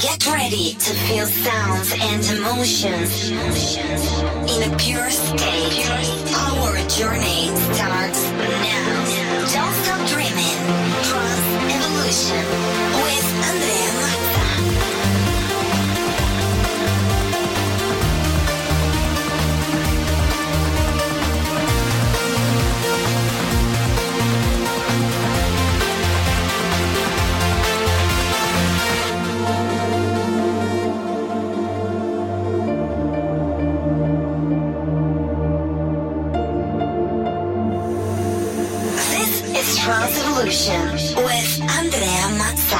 Get ready to feel sounds and emotions in a pure state. Our journey starts now. Don't stop dreaming. Trust evolution with Andrea Watson. Trans Evolution with Andrea Watson.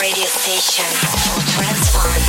radio station for Transfun.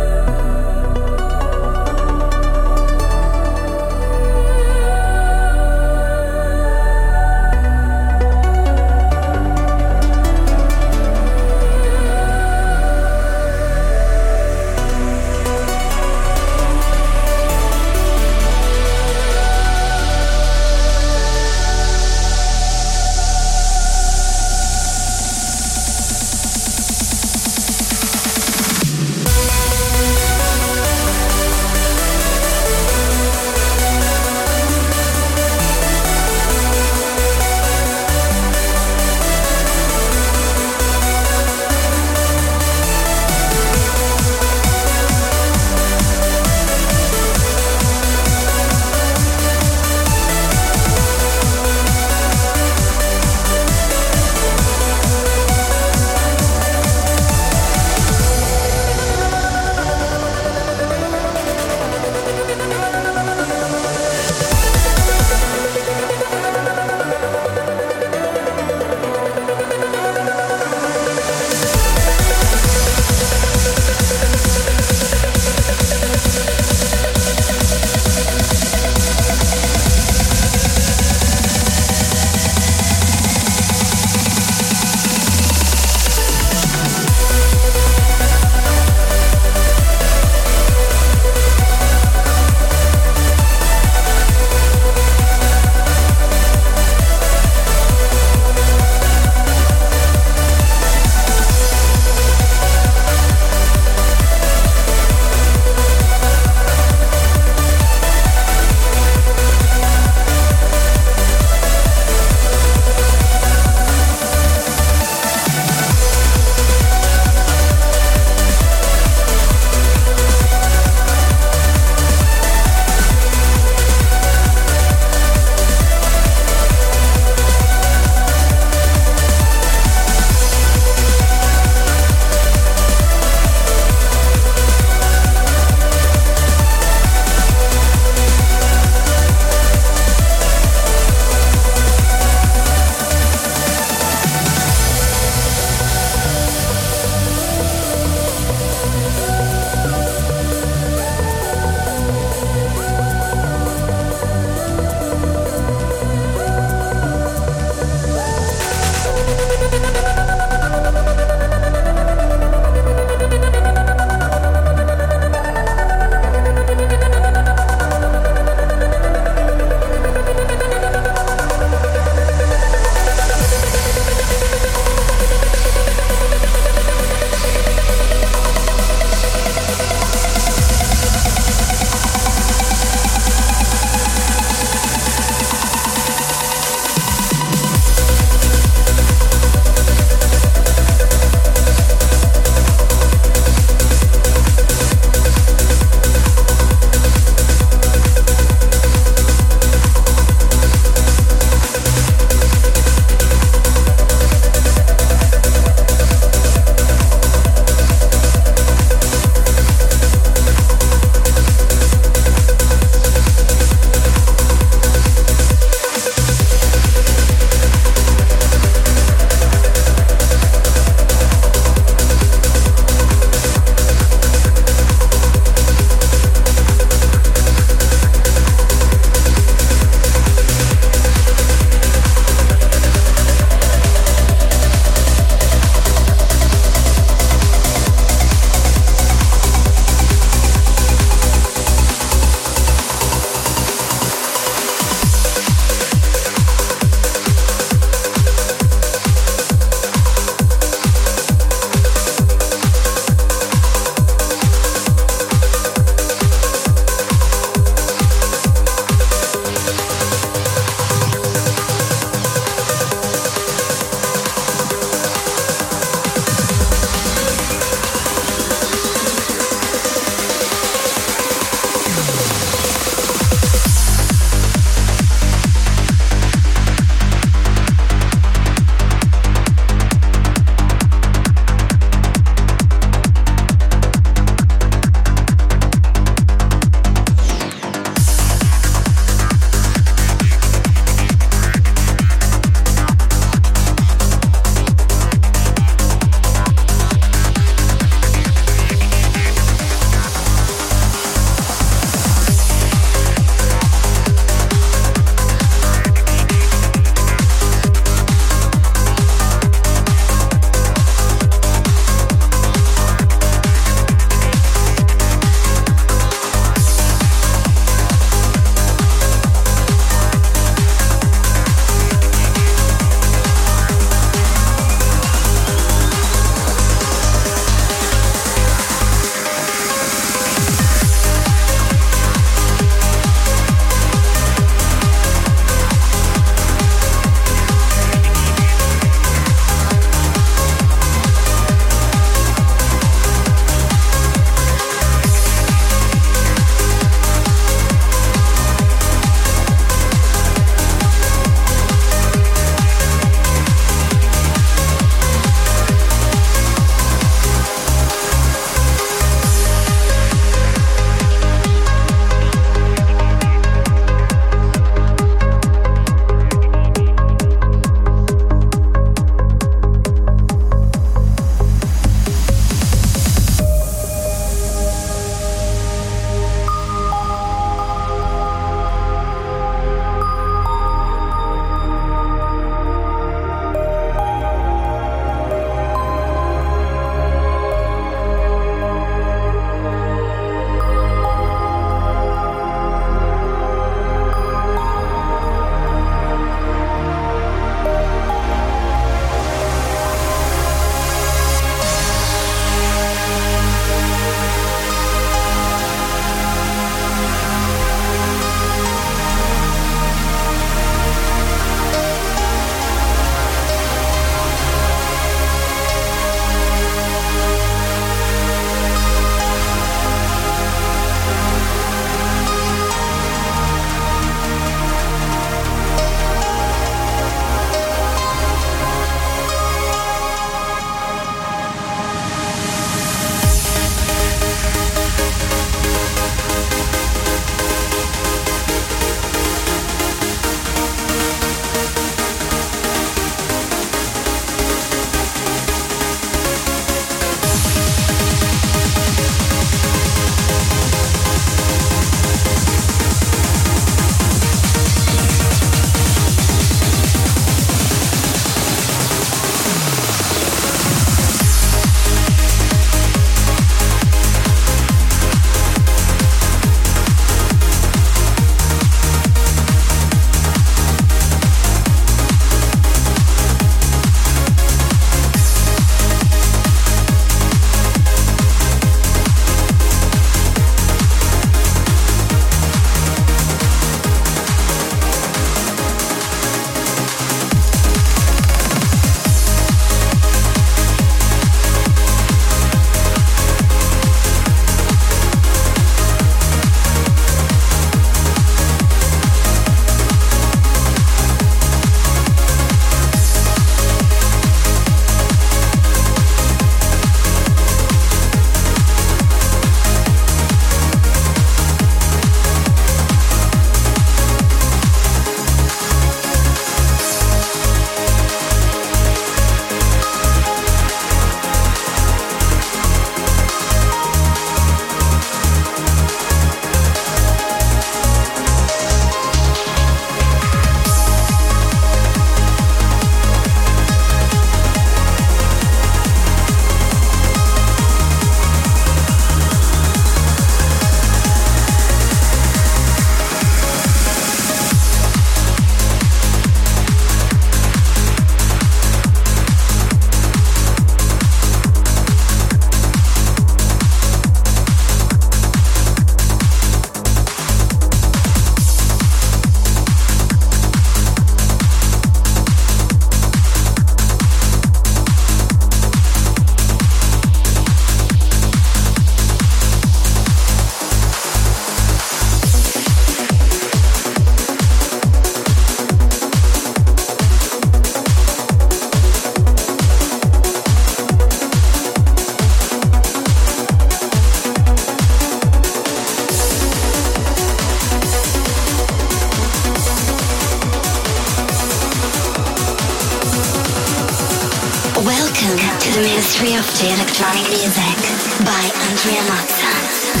history of electronic music by Andrea Watson.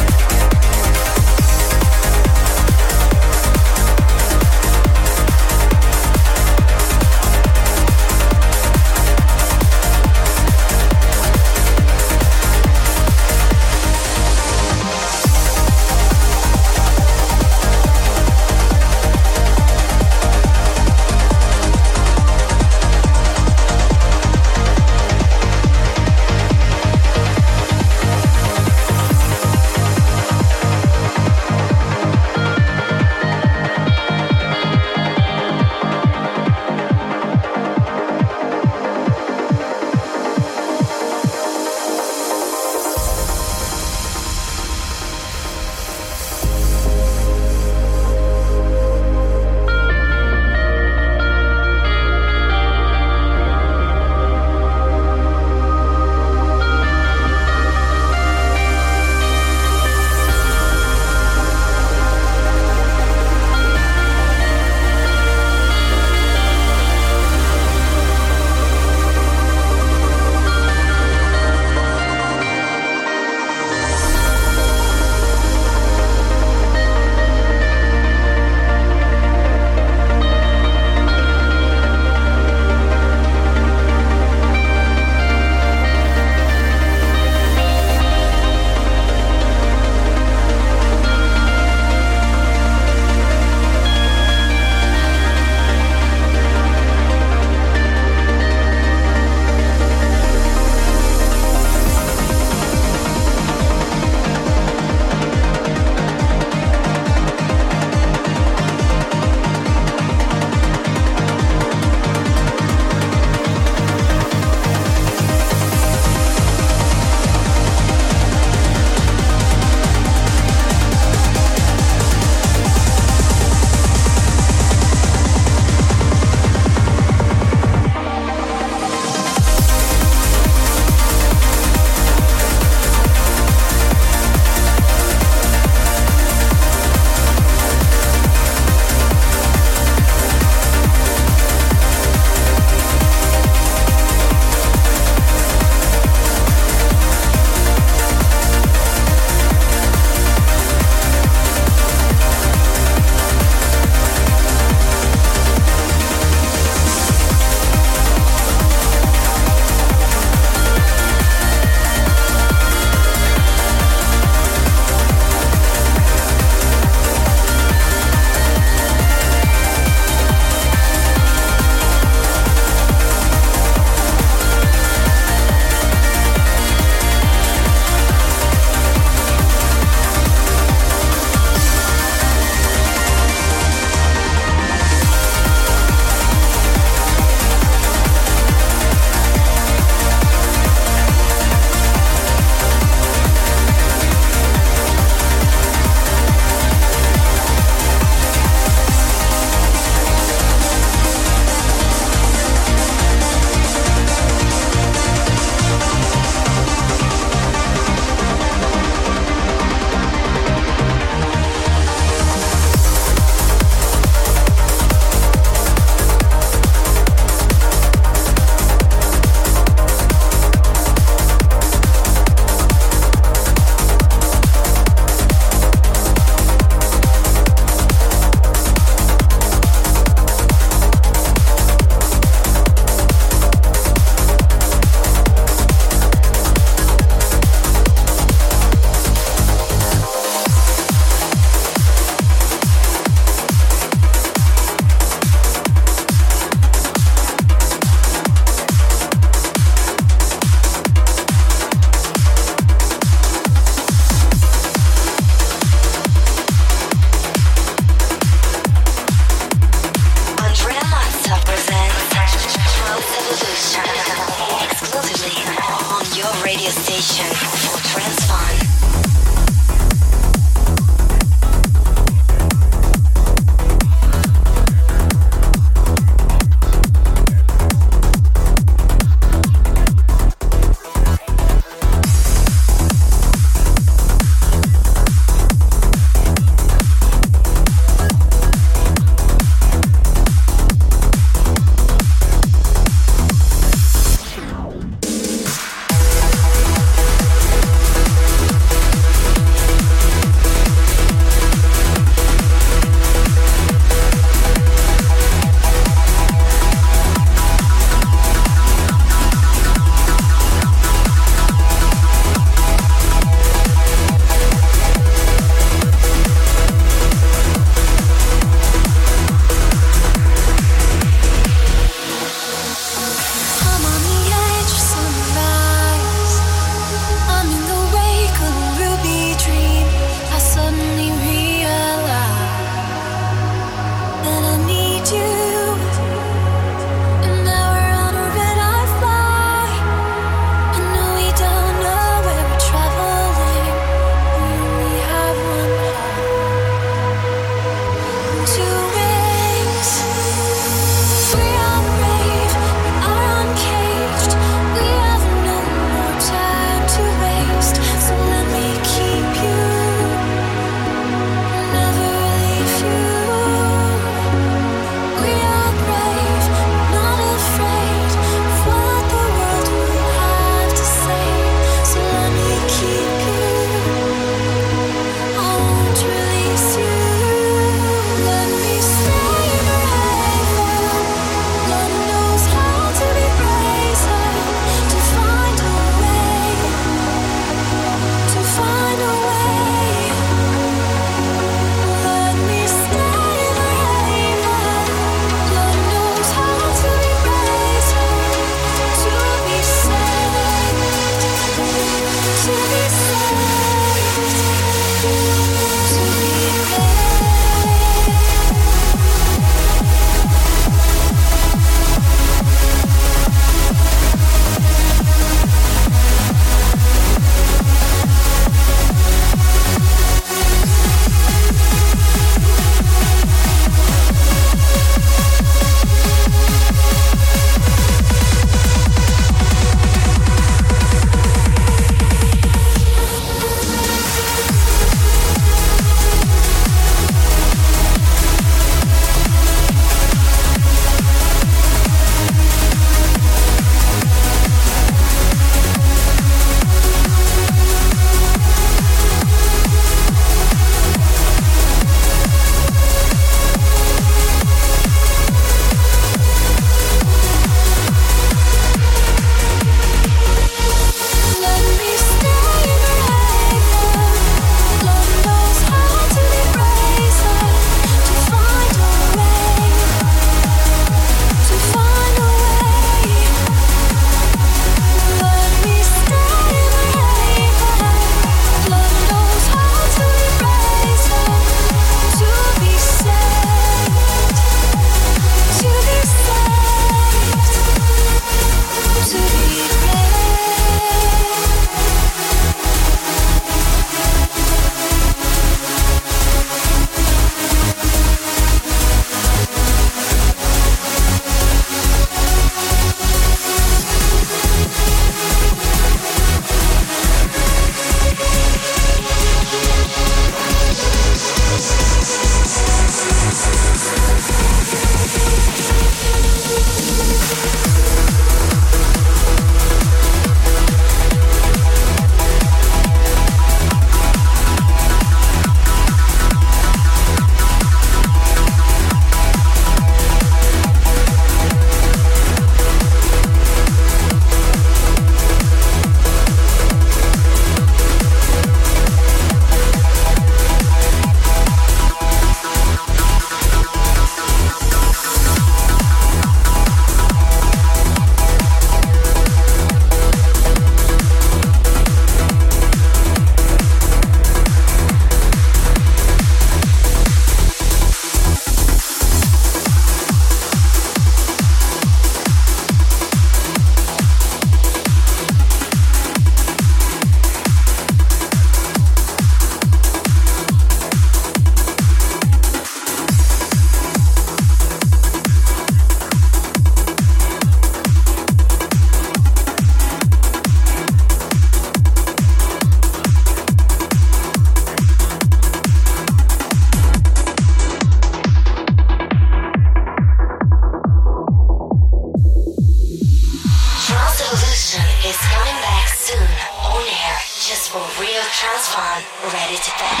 is coming back soon, on air, just for real trance fun. Ready to pack.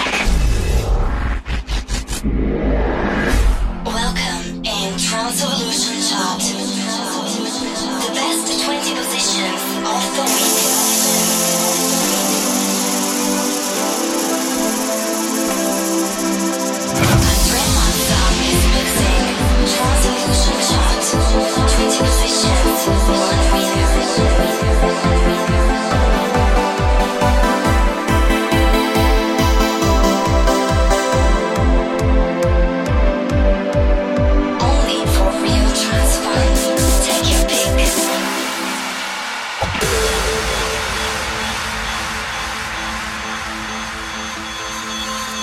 Welcome in Trance Evolution Chart. The best 20 positions of the week. Andrea Watson is mixing Trance Evolution Chart. 20 positions, one winner.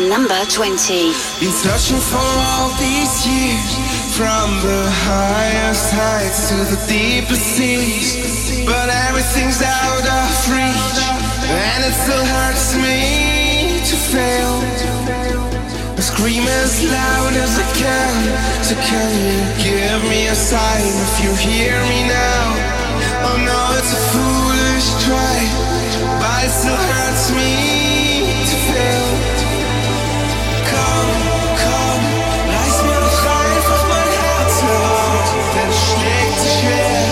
Number 20. Been searching for all these years, from the highest heights to the deepest seas, but everything's out of reach, and it still hurts me to fail. I scream as loud as I can, so can you give me a sign if you hear me now? Oh no, it's a foolish try, but it still hurts me to fail. Yeah.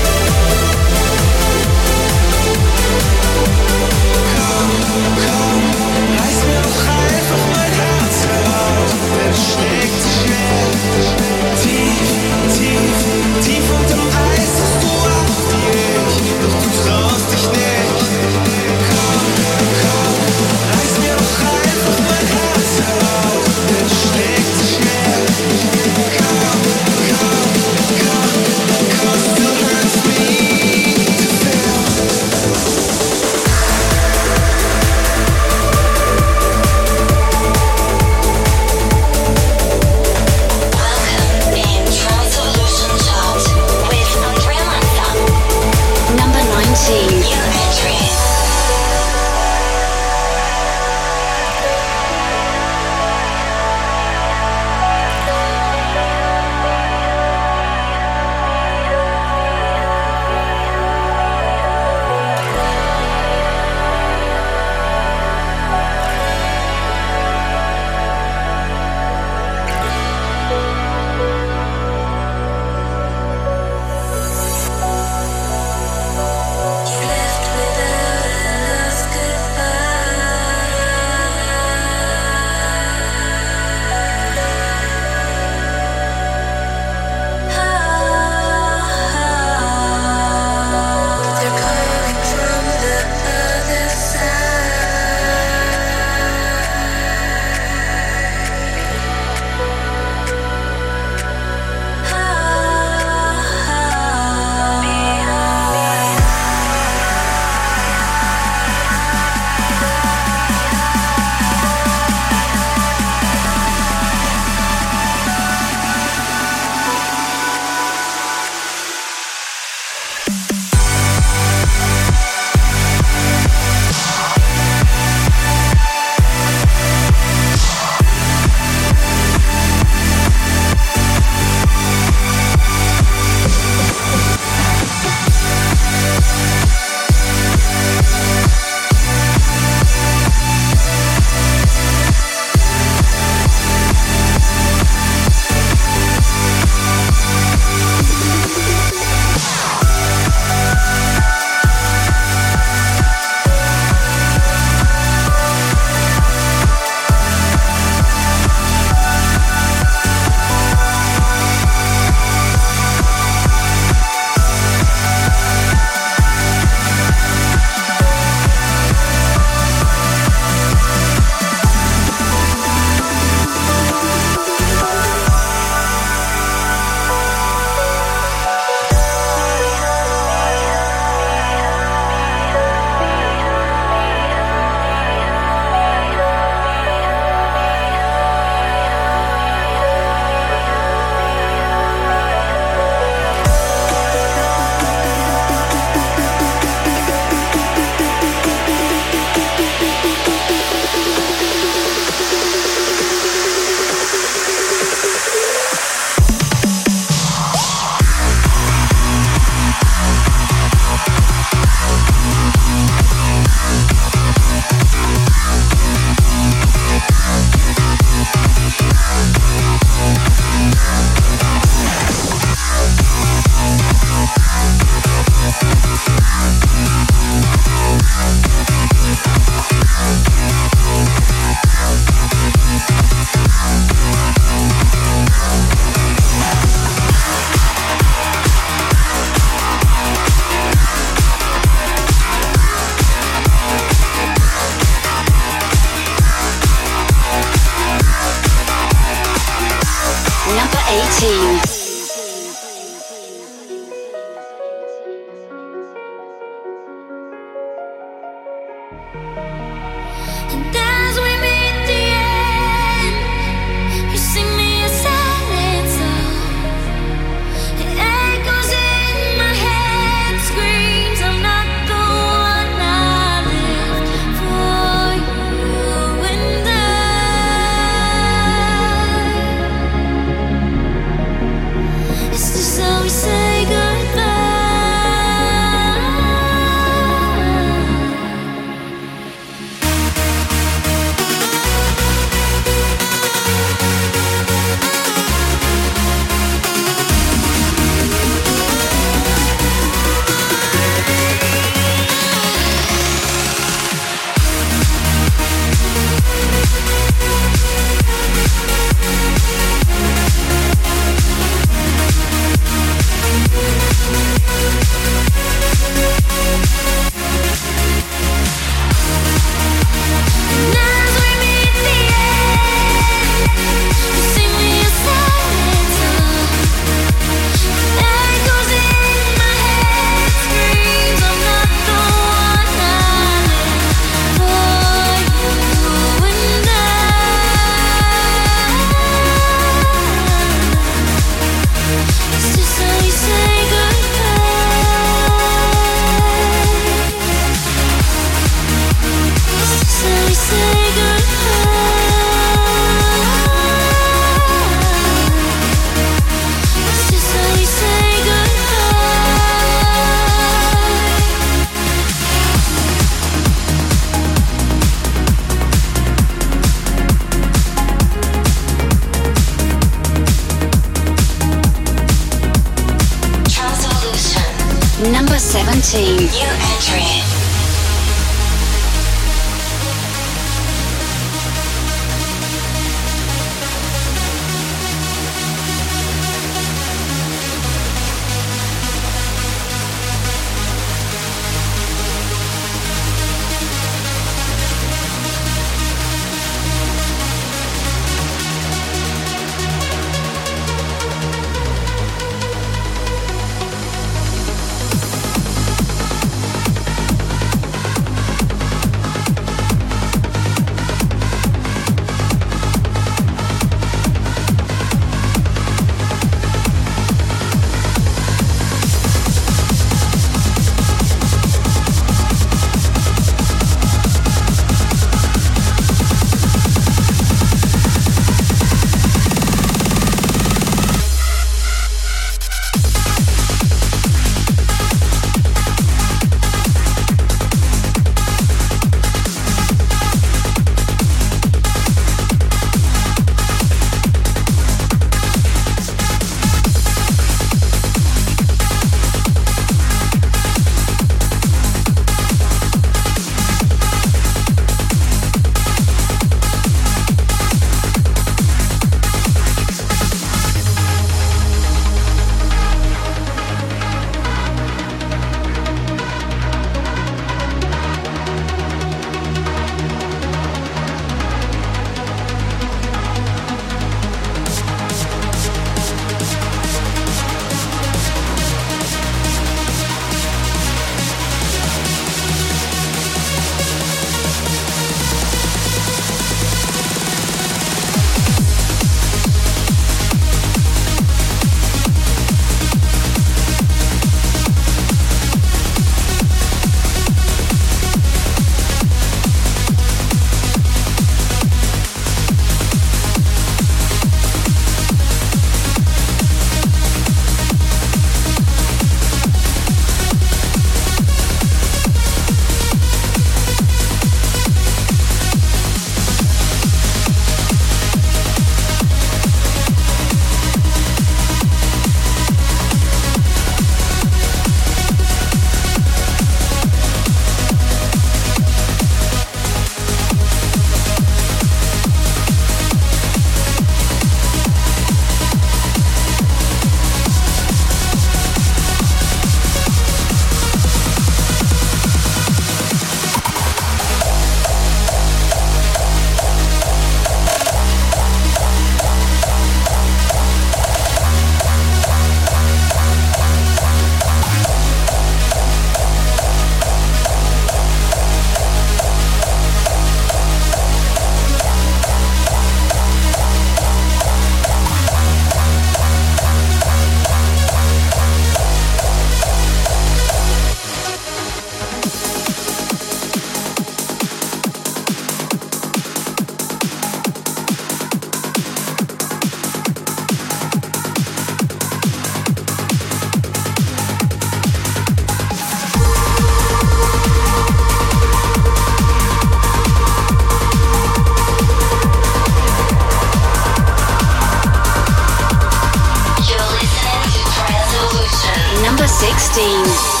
16.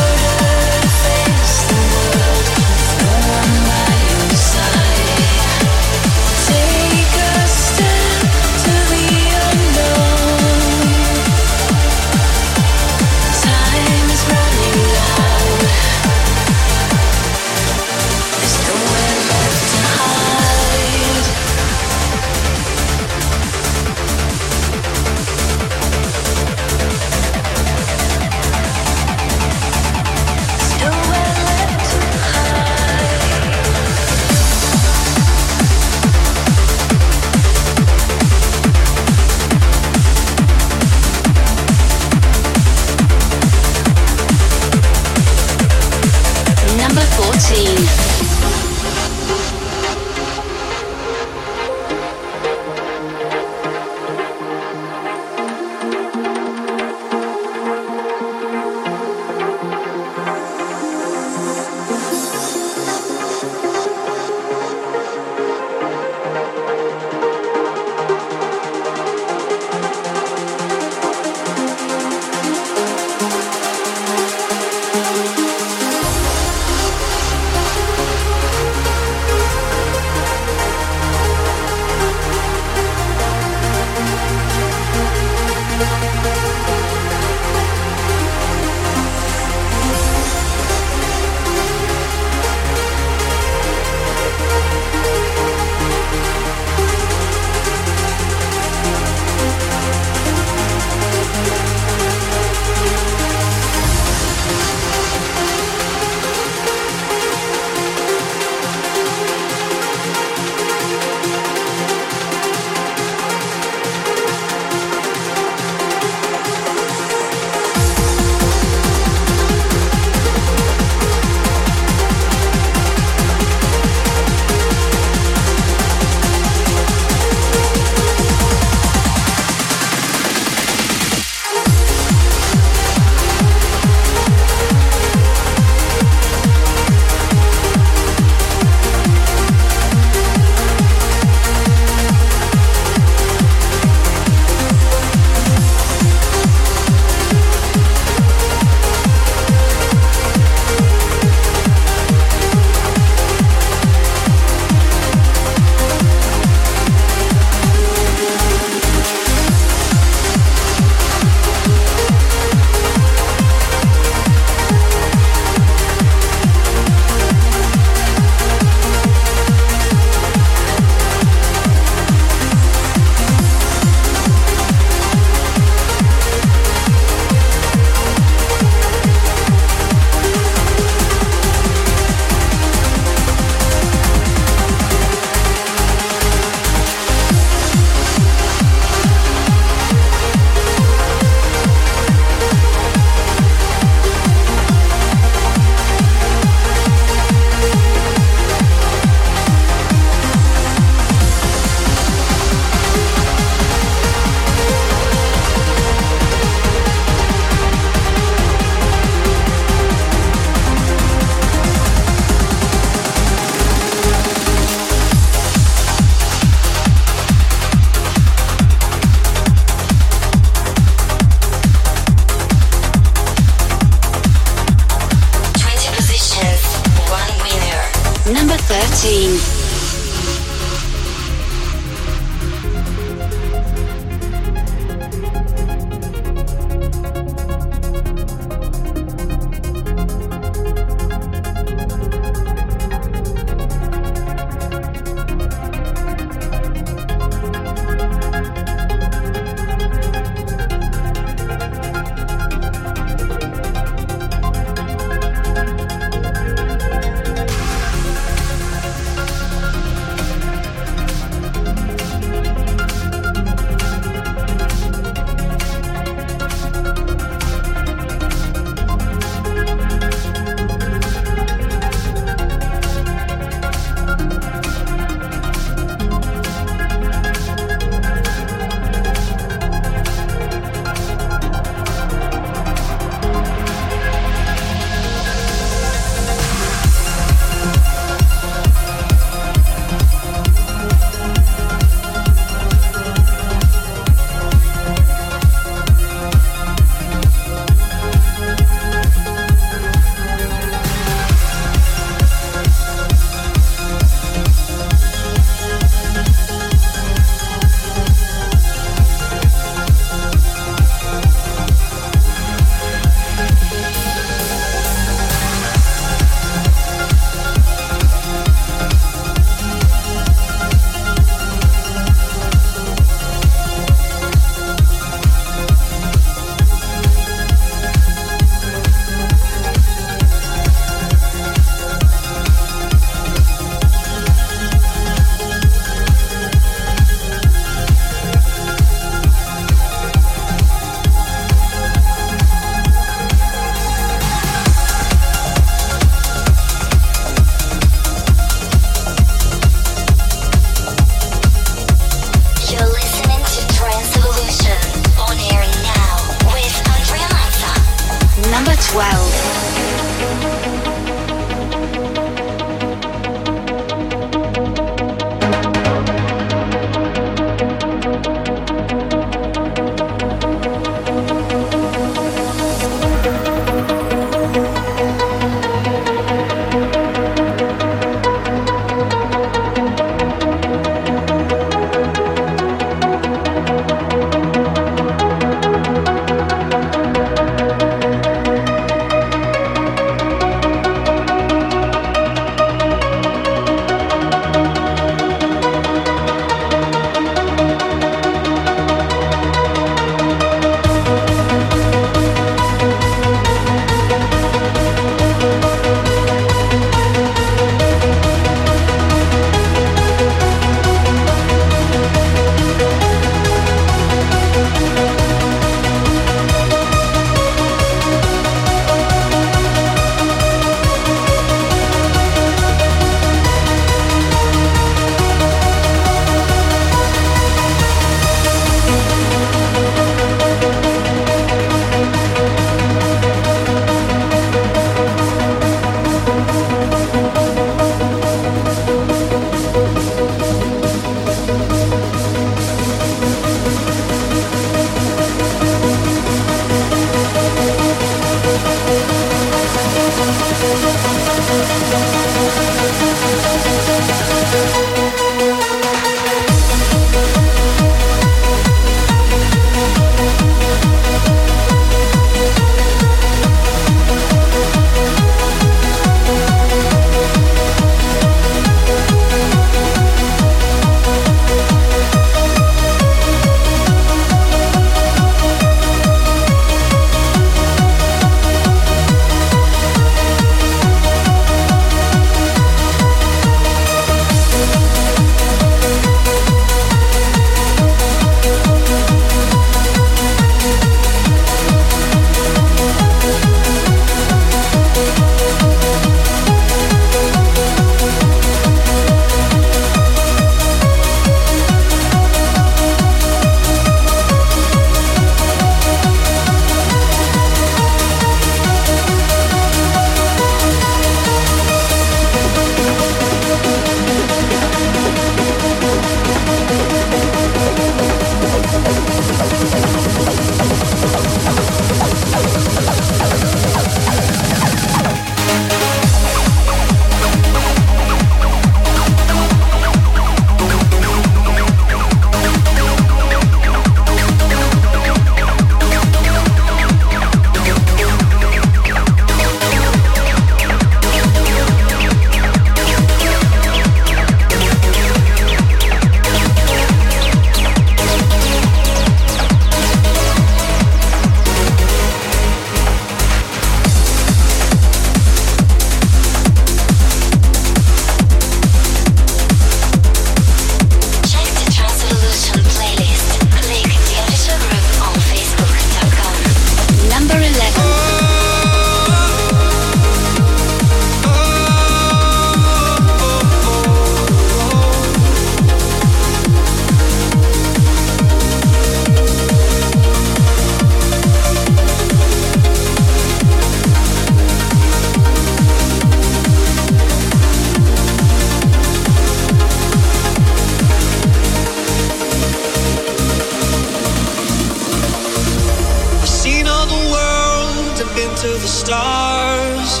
stars,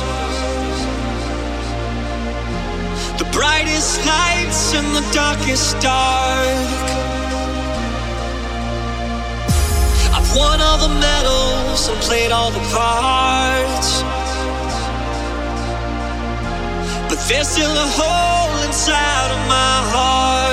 the brightest lights and the darkest dark. I've won all the medals and played all the parts, but there's still a hole inside of my heart.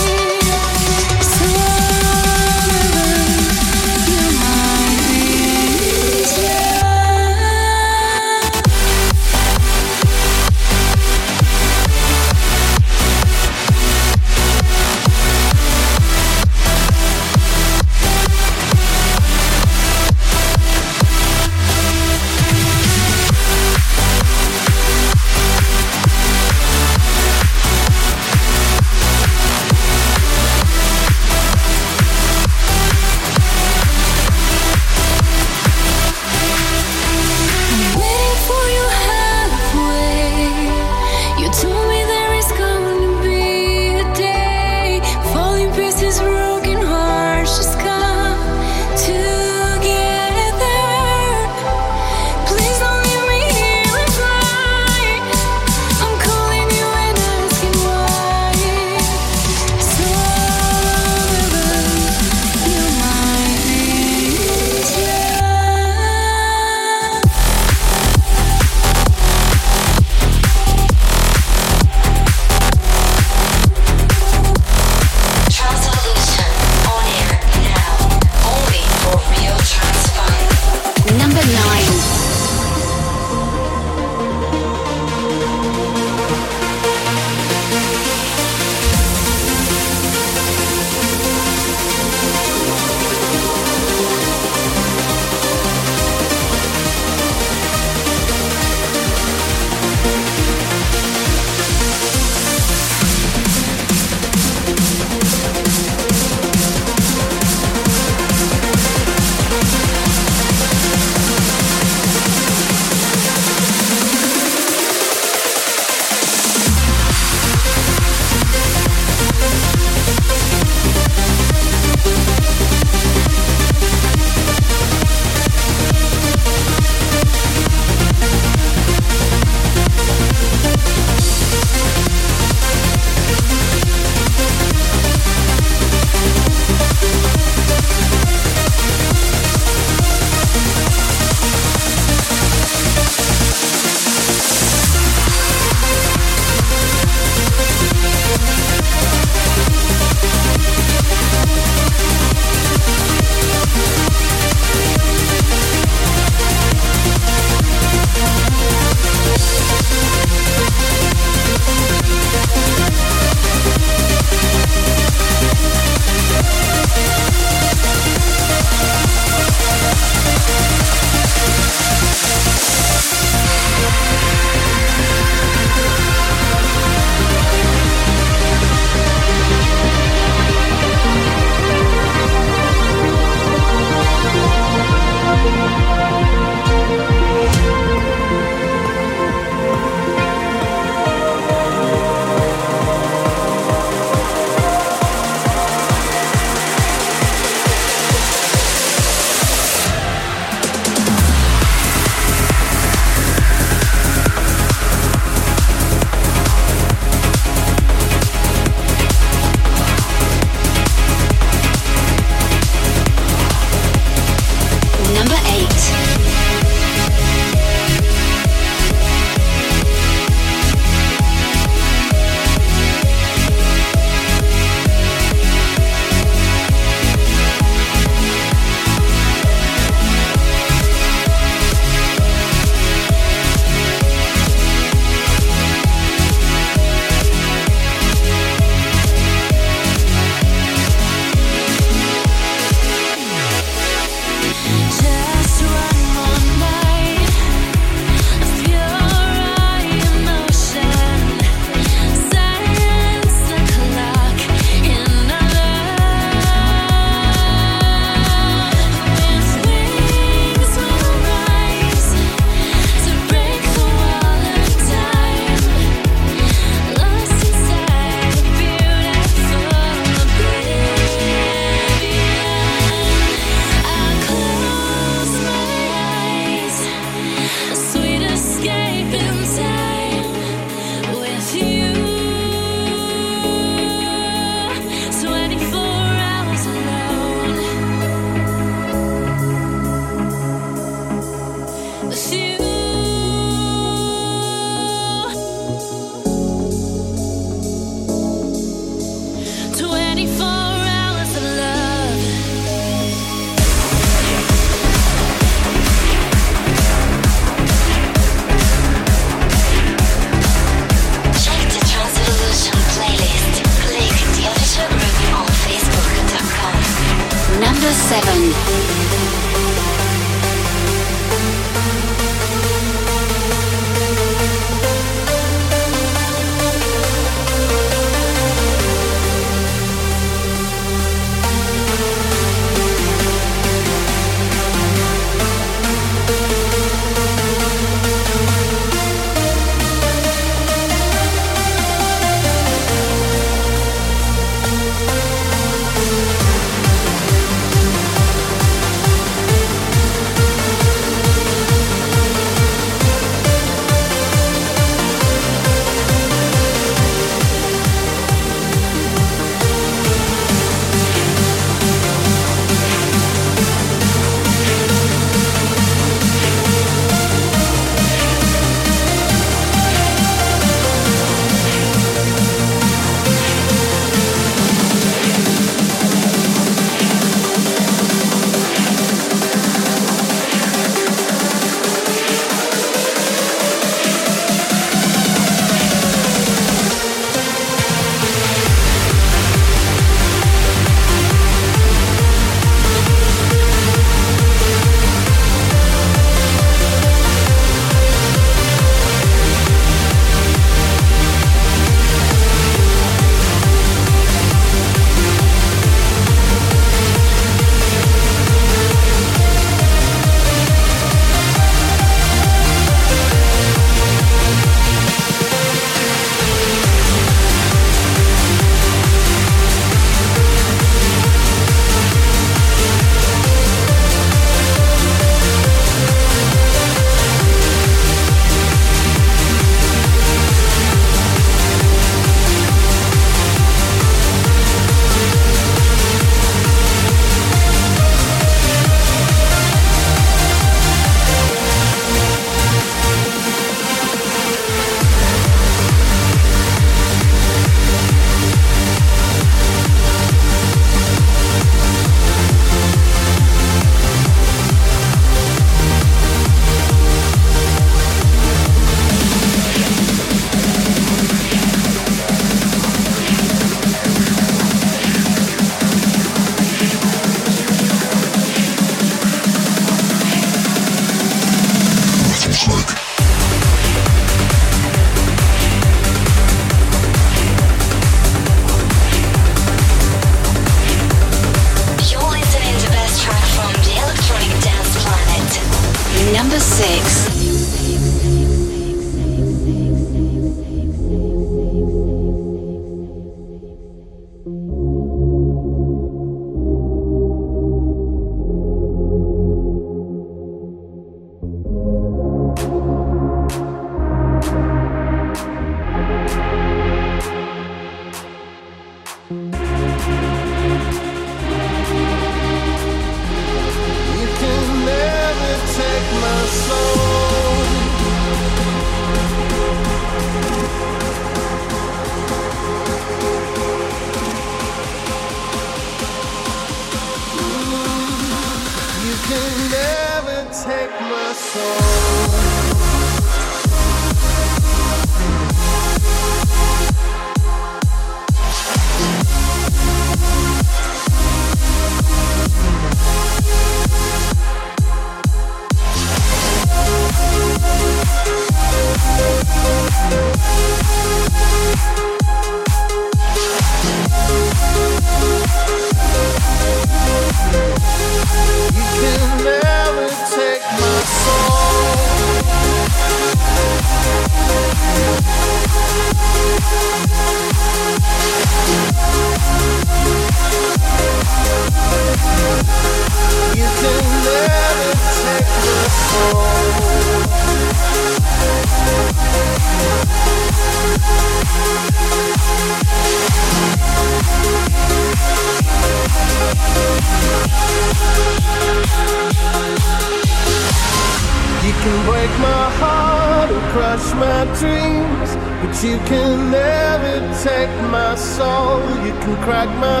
Crack my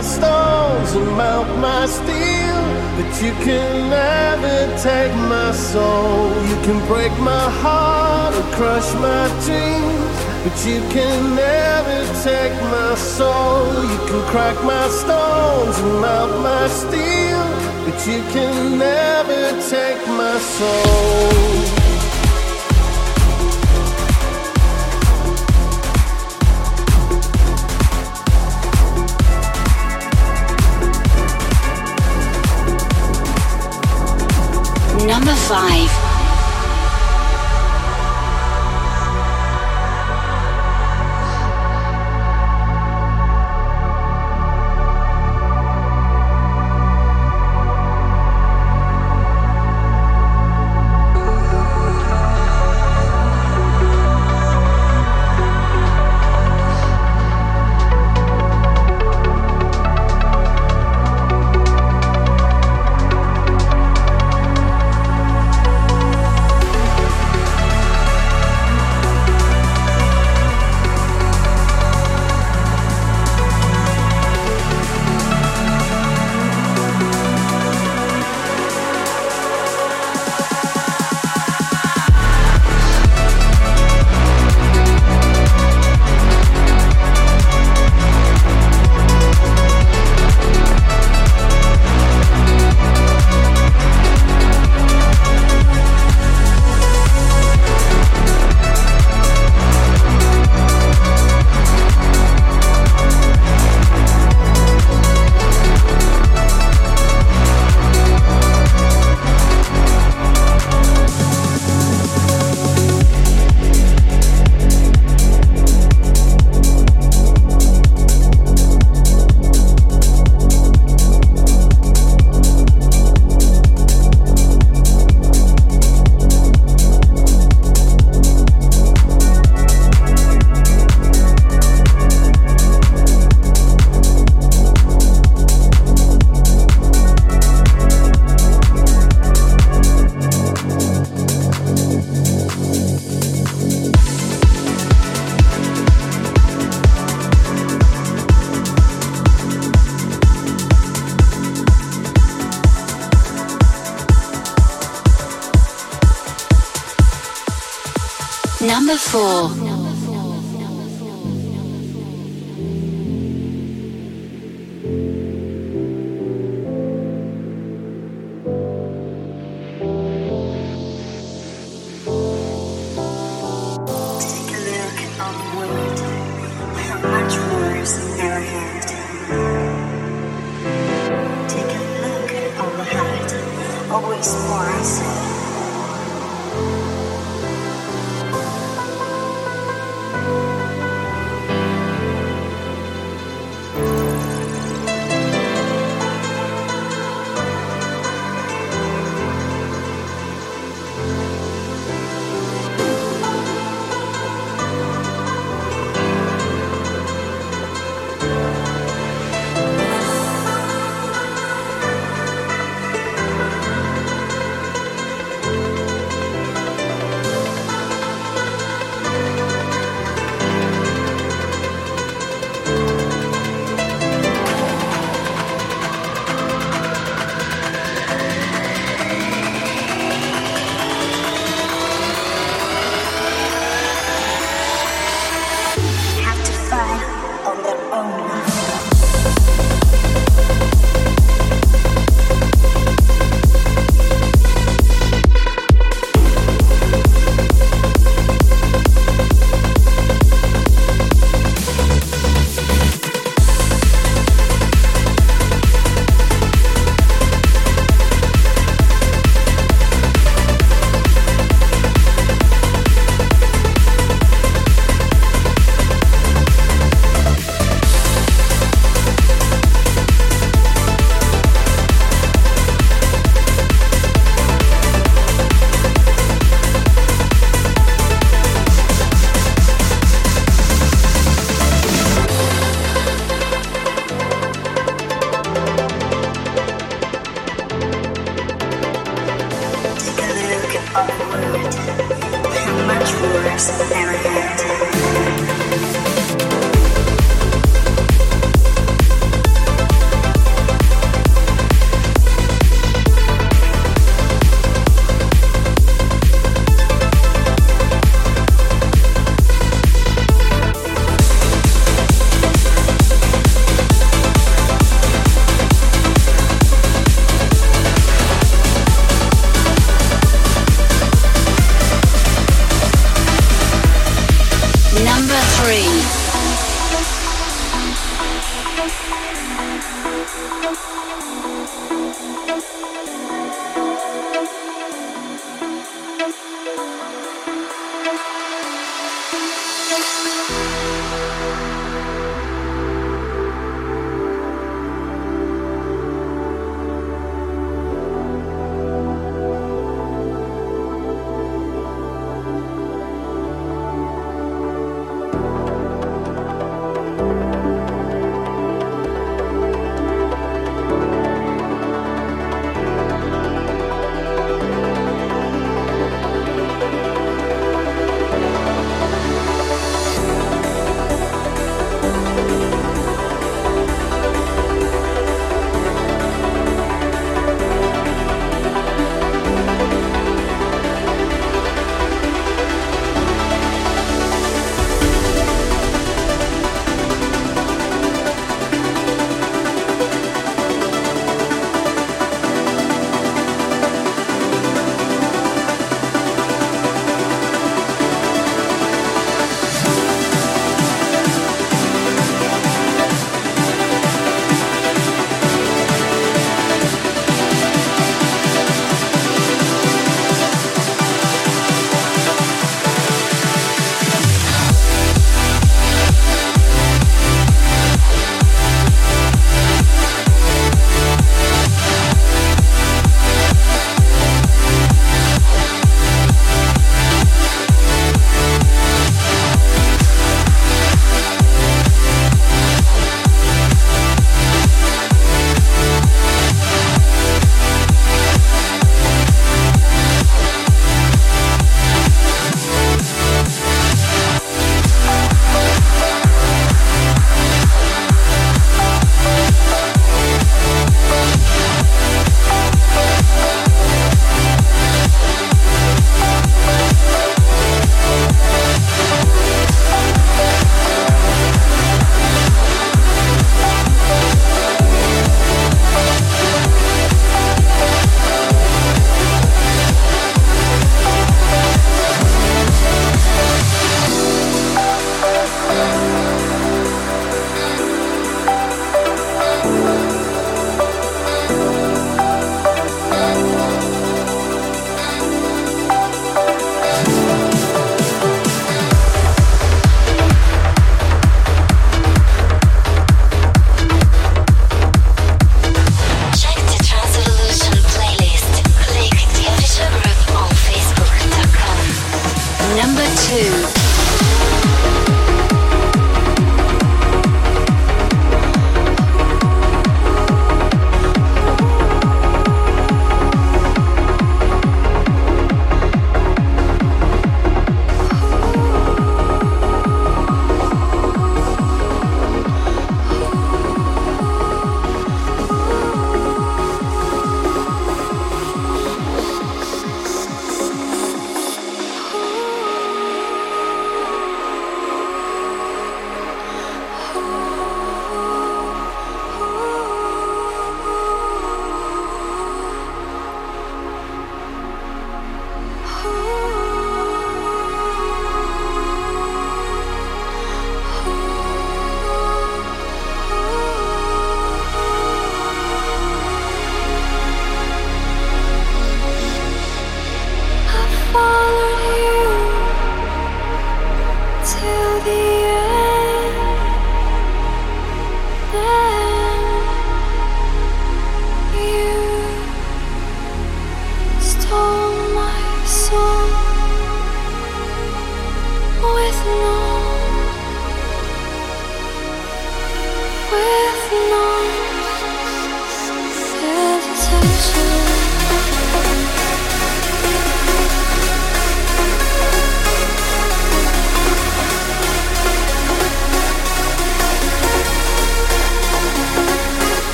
stones and melt my steel, but you can never take my soul. Number 5. Number 4.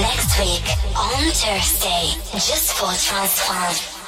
next week on Thursday, just for Transform.